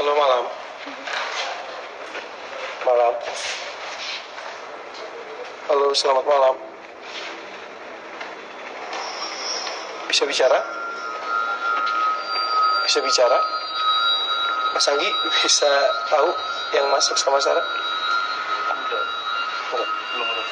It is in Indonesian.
Halo, malam. Malam. Halo, selamat malam. Bisa bicara? Bisa bicara? Mas Anggi bisa tahu yang masuk sama Sarah? Belum. Belum.